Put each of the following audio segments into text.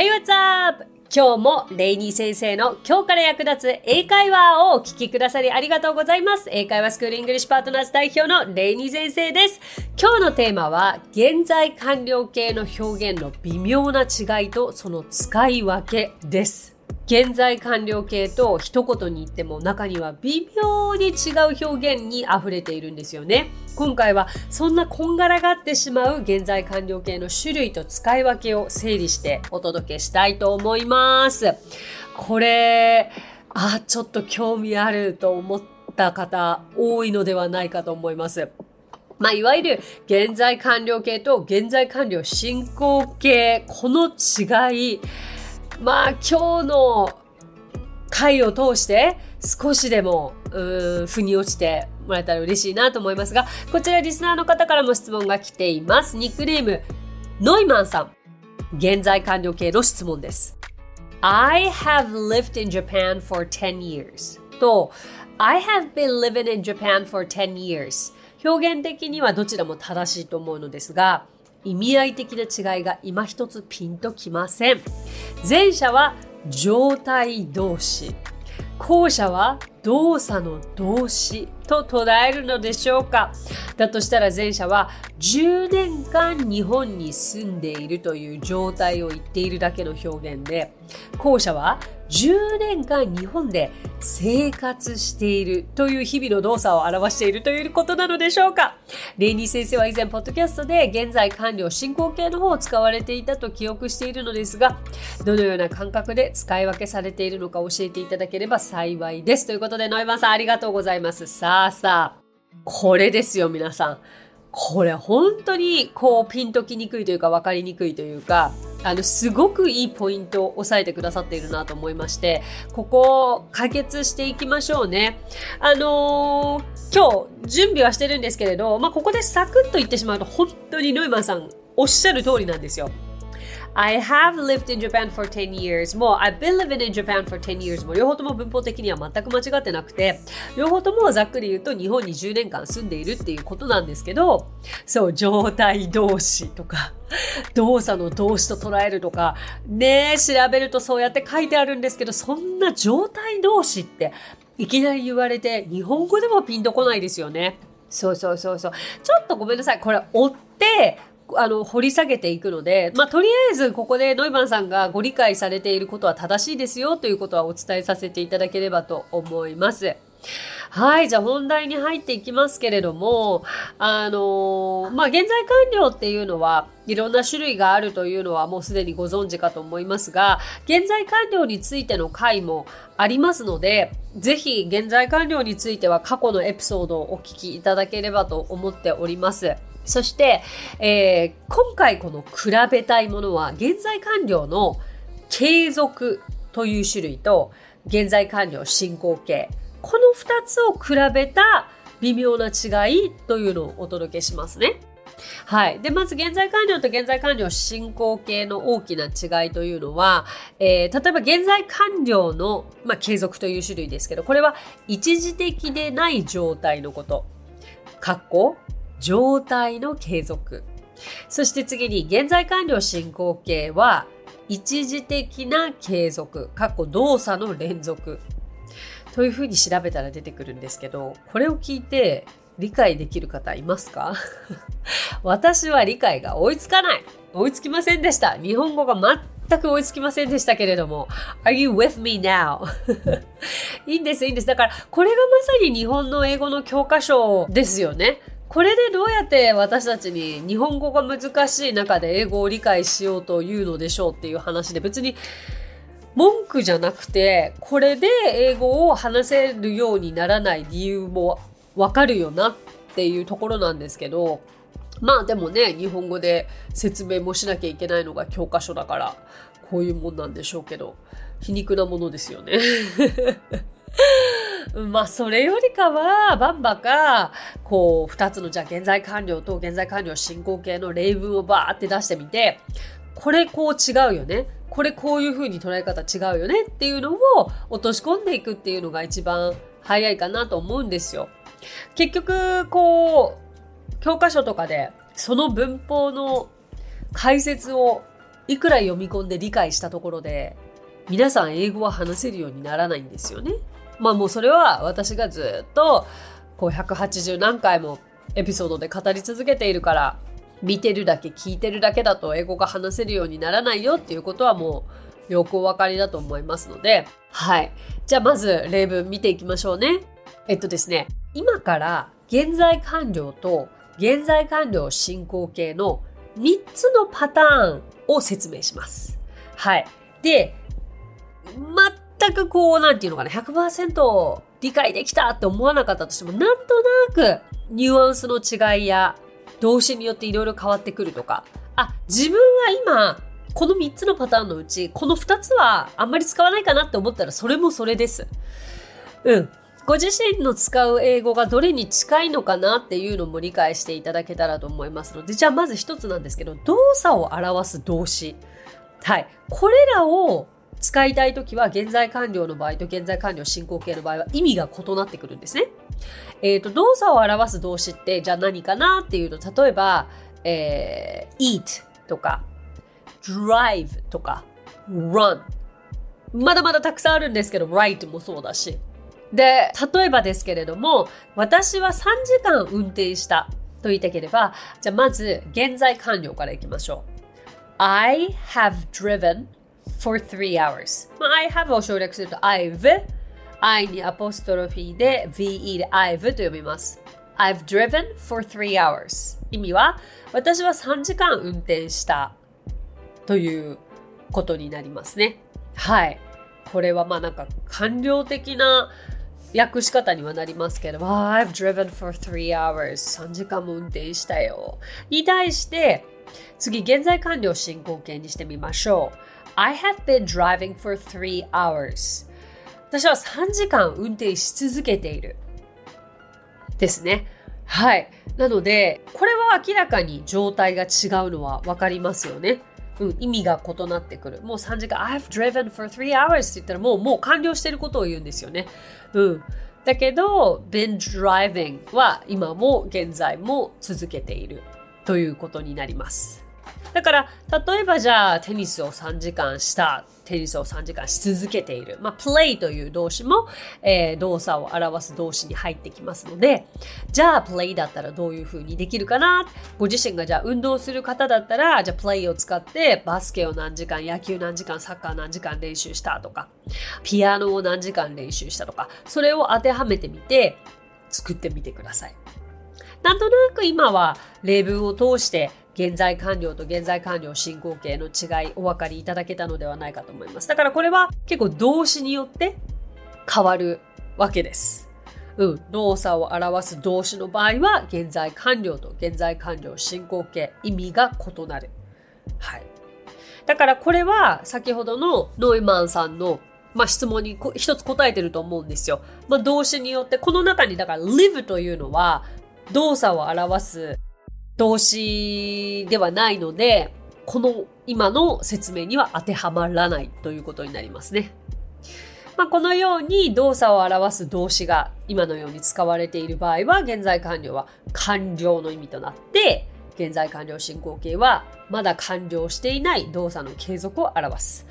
Hey, what's up? 今日もレイニー先生の今日から役立つ英会話をお聞きくださりありがとうございます。英会話スクールイングリッシュパートナーズ代表のレイニー先生です。今日のテーマは現在完了形の表現の微妙な違いとその使い分けです。現在完了形と一言に言っても中には微妙に違う表現に溢れているんですよね。今回はそんなこんがらがってしまう現在完了形の種類と使い分けを整理してお届けしたいと思います。これ、ちょっと興味あると思った方多いのではないかと思います。いわゆる現在完了形と現在完了進行形、この違い、今日の回を通して少しでも腑に落ちてもらえたら嬉しいなと思いますが、こちらリスナーの方からも質問が来ています。ニックネームノイマンさん、現在完了形の質問です。 I have lived in Japan for 10 years と I have been living in Japan for 10 years 表現的にはどちらも正しいと思うのですが、意味合い的な違いが今一つピンときません。前者は状態動詞、後者は動作の動詞と捉えるのでしょうか。だとしたら前者は10年間日本に住んでいるという状態を言っているだけの表現で、後者は10年間日本で生活しているという日々の動作を表しているということなのでしょうか。レイニー先生は以前ポッドキャストで現在完了進行形の方を使われていたと記憶しているのですが、どのような感覚で使い分けされているのか教えていただければ幸いですということで、ノイマンさんありがとうございます。さあこれですよ皆さん。これ本当にピンときにくいというか分かりにくいというか、すごくいいポイントを押さえてくださっているなと思いまして、ここを解決していきましょうね。今日準備はしてるんですけれど、ここでサクッと言ってしまうと本当にノイマンさんおっしゃる通りなんですよ。I have lived in Japan for 10 years も I've been living in Japan for 10 years も両方とも文法的には全く間違ってなくて、両方ともざっくり言うと日本に10年間住んでいるっていうことなんですけど、そう状態動詞とか動作の動詞と捉えるとかね、調べるとそうやって書いてあるんですけど、そんな状態動詞っていきなり言われて日本語でもピンとこないですよね。そうちょっとごめんなさい、これ追って掘り下げていくので、とりあえずここでノイマンさんがご理解されていることは正しいですよということはお伝えさせていただければと思います。はい、じゃあ本題に入っていきますけれども、現在完了っていうのはいろんな種類があるというのはもうすでにご存知かと思いますが、現在完了についての回もありますので、ぜひ現在完了については過去のエピソードをお聞きいただければと思っております。そして、今回この比べたいものは現在完了の継続という種類と現在完了進行形、この2つを比べた微妙な違いというのをお届けしますね。はい。で、まず現在完了と現在完了進行形の大きな違いというのは、例えば現在完了の、継続という種類ですけど、これは一時的でない状態のこと。状態の継続。そして次に現在完了進行形は一時的な継続動作の連続というふうに調べたら出てくるんですけど、これを聞いて理解できる方いますか？私は理解が追いつきませんでした。日本語が全く追いつきませんでしたけれども、 Are you with me now? いいんです。だからこれがまさに日本の英語の教科書ですよね。これでどうやって私たちに日本語が難しい中で英語を理解しようというのでしょうっていう話で、別に文句じゃなくて、これで英語を話せるようにならない理由もわかるよなっていうところなんですけど、でもね、日本語で説明もしなきゃいけないのが教科書だからこういうもんなんでしょうけど、皮肉なものですよね。それよりかは2つの現在完了と現在完了進行形の例文をバーって出してみて、これ違うよね、これこういう風に捉え方違うよねっていうのを落とし込んでいくっていうのが一番早いかなと思うんですよ。結局教科書とかでその文法の解説をいくら読み込んで理解したところで、皆さん英語は話せるようにならないんですよね。まあもうそれは私がずっとこう180何回もエピソードで語り続けているから、見てるだけ聞いてるだけだと英語が話せるようにならないよっていうことはもうよくお分かりだと思いますので、はい。じゃあまず例文見ていきましょうね。ですね、今から現在完了と現在完了進行形の3つのパターンを説明します。はい。で、全くこうなんていうのかな、100% 理解できたって思わなかったとしても、なんとなくニュアンスの違いや動詞によっていろいろ変わってくるとか、あ、自分は今この3つのパターンのうちこの2つはあんまり使わないかなって思ったらそれもそれです。うん。ご自身の使う英語がどれに近いのかなっていうのも理解していただけたらと思いますので、じゃあまず一つなんですけど、動作を表す動詞。はい。これらを使いたいときは、現在完了の場合と現在完了進行形の場合は意味が異なってくるんですね。動作を表す動詞って、じゃあ何かなっていうと、例えば、eat とか、drive とか、run。まだまだたくさんあるんですけど、write もそうだし。で、例えばですけれども、私は3時間運転したと言いたければ、じゃあまず、現在完了からいきましょう。I have driven for 3 hours。まあ、I have を省略すると I've、I にアポストロフィーで VE で I've と読みます。I've driven for 3 hours。意味は、私は3時間運転したということになりますね。はい。これはまあなんか官僚的な訳し方にはなりますけど、I've driven for 3 hours。3時間も運転したよ。に対して、次、現在完了進行形にしてみましょう。I have been driving for 3 hours。私は3時間運転し続けている。ですね。はい。なので、これは明らかに状態が違うのは分かりますよね。うん、意味が異なってくる。もう3時間、I've driven for 3 hours って言ったらもう完了していることを言うんですよね。うん。だけど、been driving は今も現在も続けている。ということになります。だから例えばじゃあテニスを3時間した、テニスを3時間し続けている、まあ play という動詞も、動作を表す動詞に入ってきますので、じゃあ play だったらどういう風にできるかな。ご自身がじゃあ運動する方だったら、じゃあ play を使ってバスケを何時間、野球何時間、サッカー何時間練習したとか、ピアノを何時間練習したとか、それを当てはめてみて作ってみてください。なんとなく今は例文を通して現在完了と現在完了進行形の違いお分かりいただけたのではないかと思います。だからこれは結構動詞によって変わるわけです。うん、動作を表す動詞の場合は現在完了と現在完了進行形意味が異なる。はい。だからこれは先ほどのノイマンさんのまあ、質問に一つ答えてると思うんですよ。まあ、動詞によってこの中にだから live というのは動作を表す動詞ではないので、この今の説明には当てはまらないということになりますね。まあ、このように動作を表す動詞が今のように使われている場合は、現在完了は完了の意味となって、現在完了進行形はまだ完了していない動作の継続を表す。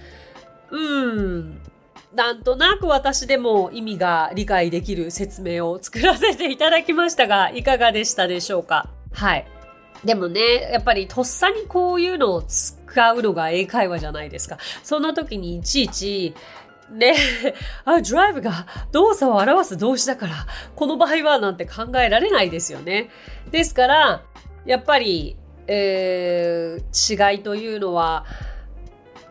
なんとなく私でも意味が理解できる説明を作らせていただきましたが、いかがでしたでしょうか。はい。でもね、やっぱりとっさにこういうのを使うのが英会話じゃないですか。そんな時にいちいち、ね、あ、ドライブが動作を表す動詞だから、この場合はなんて考えられないですよね。ですから、やっぱり、違いというのは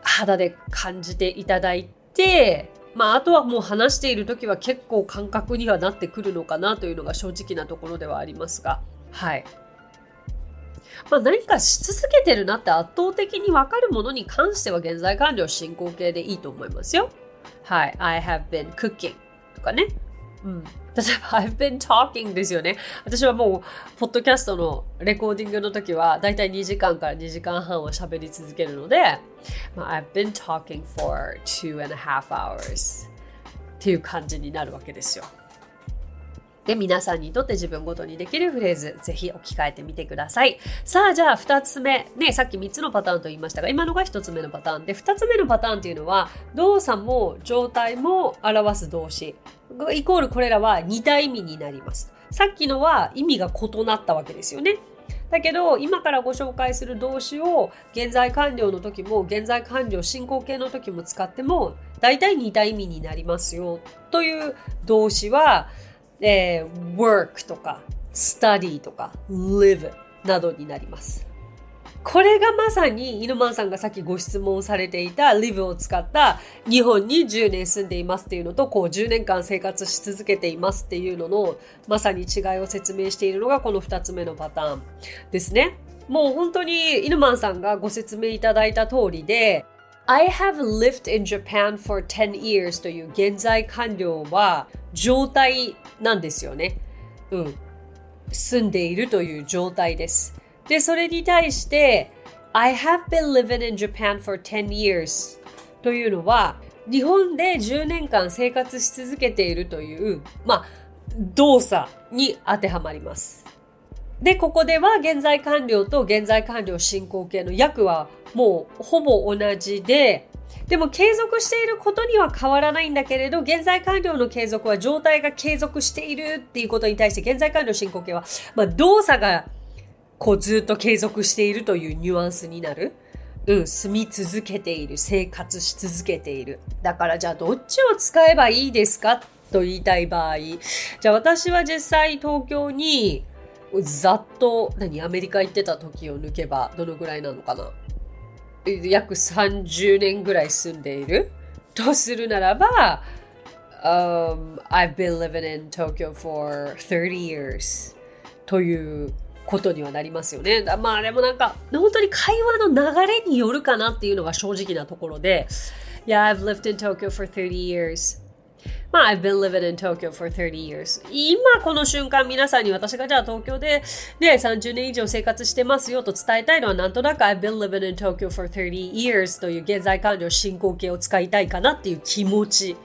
肌で感じていただいて、で、まあ、あとはもう話しているときは結構感覚にはなってくるのかなというのが正直なところではありますが、はい。まあ、何かし続けてるなって圧倒的に分かるものに関しては現在完了進行形でいいと思いますよ。はい。I have been cooking とかね。うん。例えば I've been talking ですよね。私はもうポッドキャストのレコーディングの時はだいたい2時間から2時間半は喋り続けるので、まあ、I've been talking for 2.5 hours っていう感じになるわけですよ。で皆さんにとって自分ごとにできるフレーズ、ぜひ置き換えてみてください。さあ、じゃあ2つ目、ね、さっき3つのパターンと言いましたが、今のが1つ目のパターンで、2つ目のパターンというのは動作も状態も表す動詞イコールこれらは似た意味になります。さっきのは意味が異なったわけですよね。だけど今からご紹介する動詞を現在完了の時も現在完了進行形の時も使っても大体似た意味になりますよという動詞は、work とか study とか live などになります。これがまさにイヌマンさんがさっきご質問されていた live を使った日本に10年住んでいますっていうのとこう10年間生活し続けていますっていうののまさに違いを説明しているのがこの2つ目のパターンですね。もう本当にイヌマンさんがご説明いただいた通りで I have lived in Japan for 10 years という現在完了は状態なんですよね。住んでいるという状態です。で、それに対して I have been living in Japan for 10 years というのは日本で10年間生活し続けているという、動作に当てはまります。で、ここでは現在完了と現在完了進行形の訳はもうほぼ同じで、でも継続していることには変わらないんだけれど、現在完了の継続は状態が継続しているっていうことに対して現在完了進行形は、動作がずっと継続しているというニュアンスになる。住み続けている、生活し続けている。だからじゃあどっちを使えばいいですかと言いたい場合、じゃあ私は実際東京にざっとアメリカ行ってた時を抜けばどのぐらいなのかな、約30年ぐらい住んでいるとするならば、I've been living in Tokyo for 30 years ということにはなりますよね。あれも本当に会話の流れによるかなっていうのが正直なところで、Yeah, I've lived in Tokyo for 30 years. I've been living in Tokyo for 30 years. 今この瞬間皆さんに私がじゃあ東京で、ね、30年以上生活してますよと伝えたいのはなんとなく I've been living in Tokyo for 30 years という現在完了進行形を使いたいかなっていう気持ち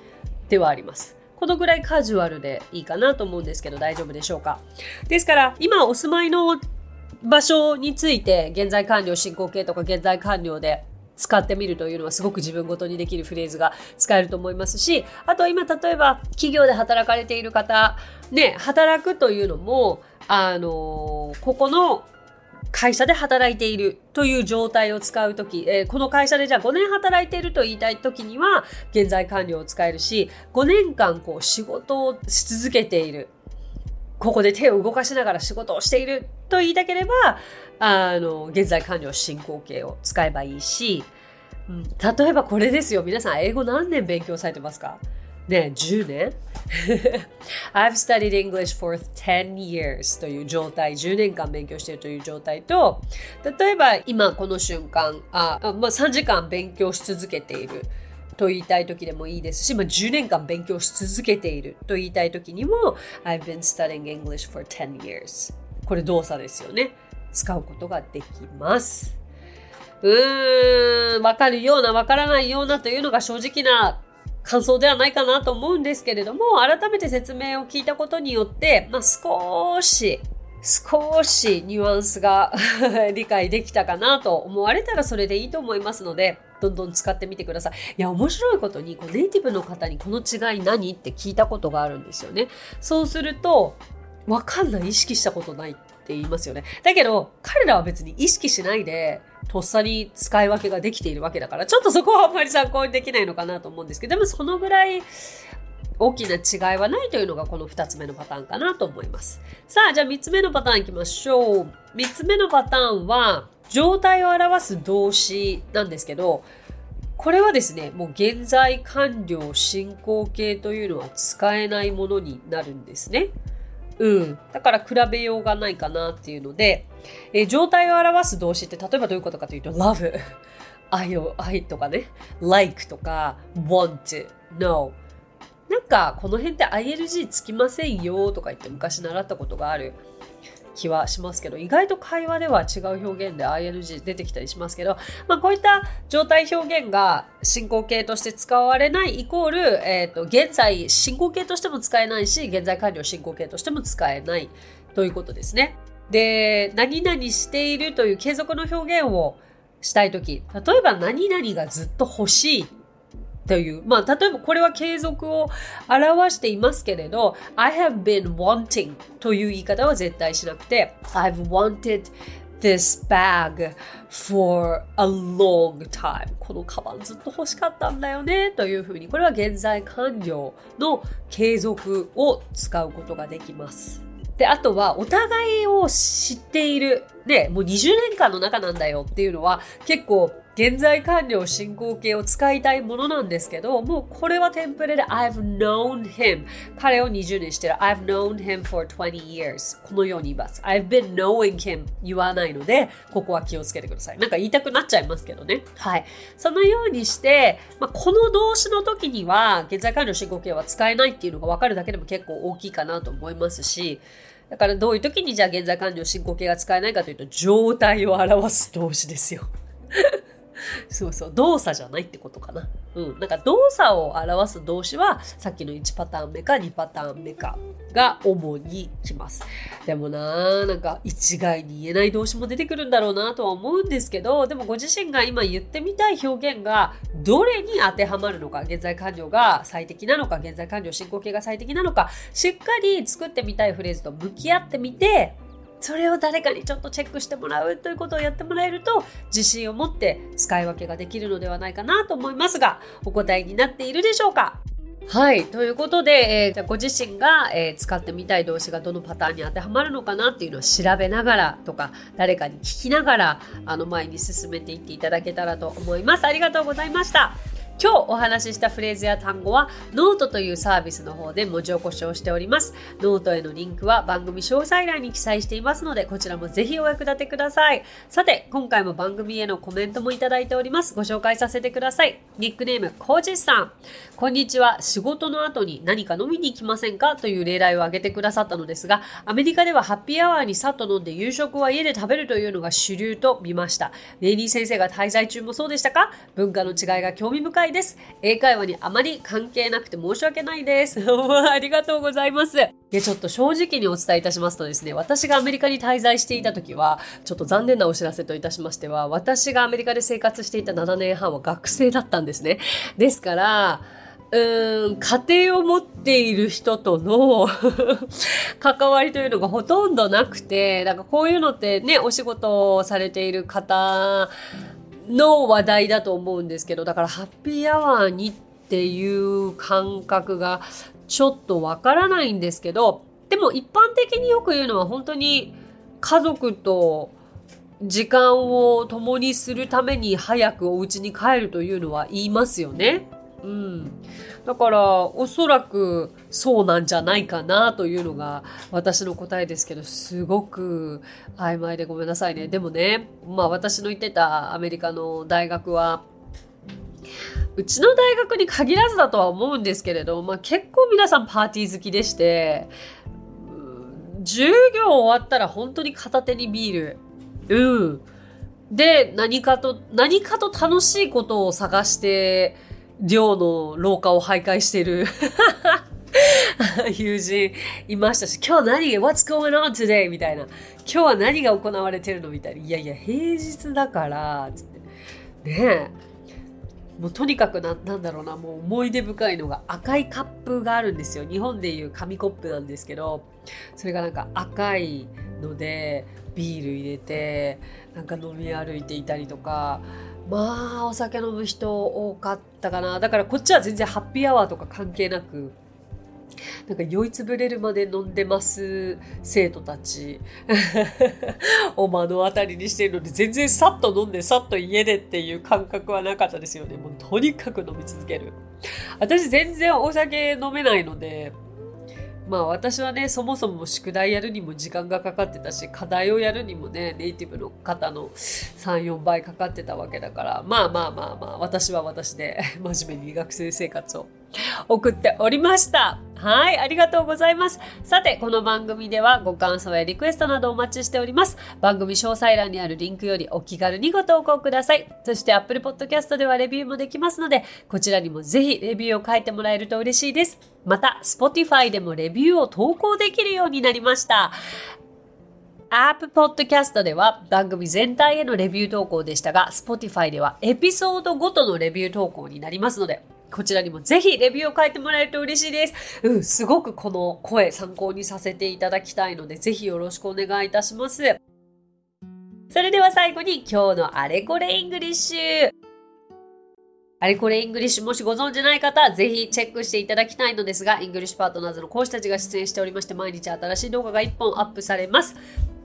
ではあります。このぐらいカジュアルでいいかなと思うんですけど大丈夫でしょうか。ですから今お住まいの場所について現在完了進行形とか現在完了で使ってみるというのはすごく自分ごとにできるフレーズが使えると思いますし、あと今例えば企業で働かれている方ね、働くというのもここの会社で働いているという状態を使うとき、この会社でじゃあ5年働いていると言いたいときには現在完了を使えるし、5年間仕事をし続けている、ここで手を動かしながら仕事をしていると言いたければ現在完了進行形を使えばいいし、例えばこれですよ。皆さん英語何年勉強されてますかね、10年I've studied English for 10 years という状態、10年間勉強しているという状態と、例えば今この瞬間3時間勉強し続けていると言いたい時でもいいですし、10年間勉強し続けていると言いたい時にも I've been studying English for 10 years これ動作ですよね。使うことができます。わかるようなわからないようなというのが正直な感想ではないかなと思うんですけれども、改めて説明を聞いたことによって、少しニュアンスが理解できたかなと思われたらそれでいいと思いますので、どんどん使ってみてください。いや、面白いことにネイティブの方にこの違い何って聞いたことがあるんですよね。そうするとわかんない、意識したことないって言いますよね。だけど彼らは別に意識しないでとっさに使い分けができているわけだから、ちょっとそこはあんまり参考にできないのかなと思うんですけど、でもそのぐらい大きな違いはないというのがこの2つ目のパターンかなと思います。さあ、じゃあ3つ目のパターンいきましょう。3つ目のパターンは状態を表す動詞なんですけど、これはですね、もう現在完了進行形というのは使えないものになるんですね。だから比べようがないかなっていうので、状態を表す動詞って例えばどういうことかというと love 愛とかね、 like とか want no この辺って ing つきませんよとか言って昔習ったことがある。気はしますけど、意外と会話では違う表現で ing 出てきたりしますけど、まあ、こういった状態表現が進行形として使われないイコール、現在進行形としても使えないし、現在完了進行形としても使えないということですね。で、何々しているという継続の表現をしたいとき、例えば何々がずっと欲しいという、まあ、例えばこれは継続を表していますけれど、 I have been wanting という言い方は絶対しなくて、 I've wanted this bag for a long time、 このカバンずっと欲しかったんだよねというふうに、これは現在完了の継続を使うことができます。で、あとはお互いを知っている、ね、もう20年間の中なんだよっていうのは結構現在完了進行形を使いたいものなんですけど、もうこれはテンプレで I've known him、 彼を20年してる、 I've known him for 20 years このように言います。 I've been knowing him 言わないので、ここは気をつけてください。なんか言いたくなっちゃいますけどね。はい。そのようにして、まあ、この動詞の時には現在完了進行形は使えないっていうのが分かるだけでも結構大きいかなと思いますし、だからどういう時にじゃあ現在完了進行形が使えないかというと、状態を表す動詞ですよ。そうそう、動作じゃないってことかな。うん、なんか動作を表す動詞はさっきの1パターン目か2パターン目かが主にきます。でもな、なんか一概に言えない動詞も出てくるんだろうなとは思うんですけど、でもご自身が今言ってみたい表現がどれに当てはまるのか、現在完了が最適なのか、現在完了進行形が最適なのか、しっかり作ってみたいフレーズと向き合ってみて、それを誰かにちょっとチェックしてもらうということをやってもらえると、自信を持って使い分けができるのではないかなと思いますが、お答えになっているでしょうか。はい、ということで、じゃあご自身が、使ってみたい動詞がどのパターンに当てはまるのかなっていうのを調べながらとか、誰かに聞きながら前に進めていっていただけたらと思います。ありがとうございました。今日お話ししたフレーズや単語はノートというサービスの方で文字起こしをしております。ノートへのリンクは番組詳細欄に記載していますので、こちらもぜひお役立てください。さて、今回も番組へのコメントもいただいております。ご紹介させてください。ニックネームコージさん、こんにちは。仕事の後に何か飲みに行きませんかという例題を挙げてくださったのですが、アメリカではハッピーアワーにさっと飲んで夕食は家で食べるというのが主流と見ました。レイニー先生が滞在中もそうでしたか？文化の違いが興味深いです。英会話にあまり関係なくて申し訳ないですありがとうございます。で、ちょっと正直にお伝えいたしますとですね、私がアメリカに滞在していた時はちょっと残念なお知らせといたしましては、私がアメリカで生活していた7年半は学生だったんですね。ですから家庭を持っている人との関わりというのがほとんどなくて、なんかこういうのってね、お仕事をされている方の話題だと思うんですけど、だからハッピーアワーにっていう感覚がちょっとわからないんですけど、でも一般的によく言うのは、本当に家族と時間を共にするために早くお家に帰るというのは言いますよね。うん、だからおそらくそうなんじゃないかなというのが私の答えですけど、すごく曖昧でごめんなさいね。でもね、まあ私の行ってたアメリカの大学は、うちの大学に限らずだとは思うんですけれど、まあ結構皆さんパーティー好きでして、授業終わったら本当に片手にビール、うん、で何かと楽しいことを探して寮の廊下を徘徊してる友人いましたし、今日何 What's going on today みたいな、今日は何が行われてるのみたいな、いやいや平日だからつってね、もうとにかく なんだろうなもう思い出深いのが、赤いカップがあるんですよ。日本でいう紙コップなんですけど、それがなんか赤いのでビール入れてなんか飲み歩いていたりとか、まあお酒飲む人多かったかな。だからこっちは全然ハッピーアワーとか関係なく、なんか酔いつぶれるまで飲んでます生徒たちを目の当たりにしているので、全然さっと飲んでさっと家でっていう感覚はなかったですよね。もうとにかく飲み続ける。私全然お酒飲めないので、まあ私はね、そもそも宿題やるにも時間がかかってたし、課題をやるにもね、ネイティブの方の 3,4 倍かかってたわけだから、まあ私は私で真面目に学生生活を送っておりました。はい、ありがとうございます。さて、この番組ではご感想やリクエストなどお待ちしております。番組詳細欄にあるリンクよりお気軽にご投稿ください。そして Apple Podcast ではレビューもできますので、こちらにもぜひレビューを書いてもらえると嬉しいです。また、Spotify でもレビューを投稿できるようになりました。アップポッドキャストでは番組全体へのレビュー投稿でしたが、Spotify ではエピソードごとのレビュー投稿になりますので、こちらにもぜひレビューを書いてもらえると嬉しいです。すごくこの声参考にさせていただきたいので、ぜひよろしくお願いいたします。それでは最後に今日のあれこれイングリッシュ。あれこれイングリッシュ、もしご存じない方はぜひチェックしていただきたいのですが、イングリッシュパートナーズの講師たちが出演しておりまして、毎日新しい動画が1本アップされます。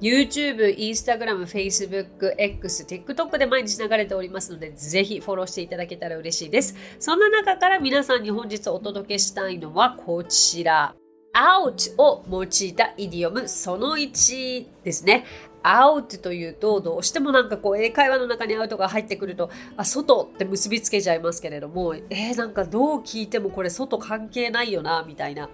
YouTube、Instagram、Facebook、X、TikTok で毎日流れておりますので、ぜひフォローしていただけたら嬉しいです。そんな中から皆さんに本日お届けしたいのはこちら。out を用いたイディオムその1ですね。out というと、どうしてもなんかこう英会話の中に out が入ってくると、外って結びつけちゃいますけれども、なんかどう聞いてもこれ外関係ないよなみたいな、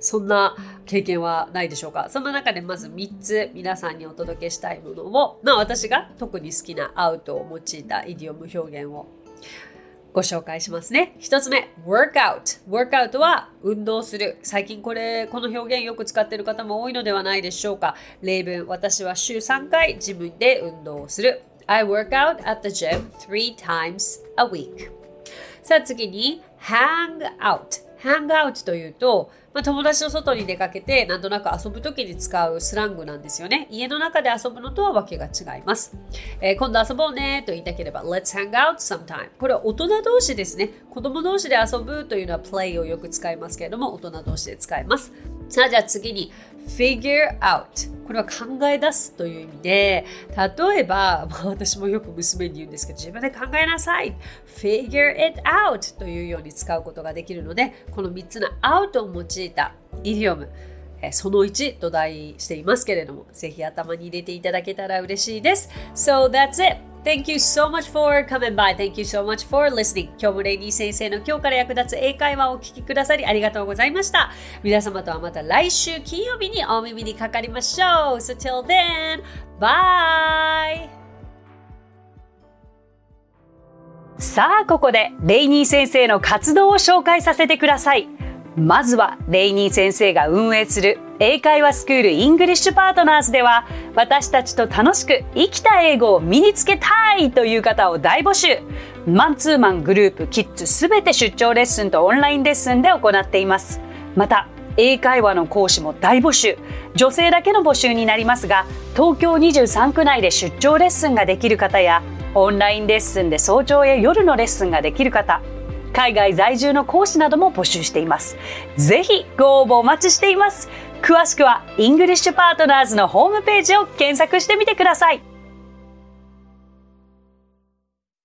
そんな経験はないでしょうか。そんな中でまず3つ皆さんにお届けしたいものを、私が特に好きな out を用いたイディオム表現をご紹介しますね。一つ目、workout。workout は運動する。最近この表現よく使っている方も多いのではないでしょうか。例文、私は週3回ジムで運動をする。I work out at the gym 3 times a week。 さあ次に、hang out。hang out というと、友達と外に出かけてなんとなく遊ぶときに使うスラングなんですよね。家の中で遊ぶのとはわけが違います。今度遊ぼうねと言いたければ Let's hang out sometime。 これは大人同士ですね。子供同士で遊ぶというのは play をよく使いますけれども、大人同士で使います。さあじゃあ次に figure out。これは考え出すという意味で、例えば、私もよく娘に言うんですけど、自分で考えなさい figure it out というように使うことができるので、この3つの out を用いたイディオムその1と題していますけれども、ぜひ頭に入れていただけたら嬉しいです。 So that's it. Thank you so much for coming by. Thank you so much for listening. 今日もレイニー先生の今日から役立つ英会話をお聞きくださりありがとうございました。皆様とはまた来週金曜日にお耳にかかりましょう。 So till then, bye. さあここでレイニー先生の活動を紹介させてください。まずはレイニー先生が運営する英会話スクールイングリッシュパートナーズでは、私たちと楽しく生きた英語を身につけたいという方を大募集。マンツーマン、グループ、キッズすべて出張レッスンとオンラインレッスンで行っています。また英会話の講師も大募集。女性だけの募集になりますが、東京23区内で出張レッスンができる方や、オンラインレッスンで早朝や夜のレッスンができる方、海外在住の講師なども募集しています。ぜひご応募お待ちしています。詳しくはイングリッシュパートナーズのホームページを検索してみてください。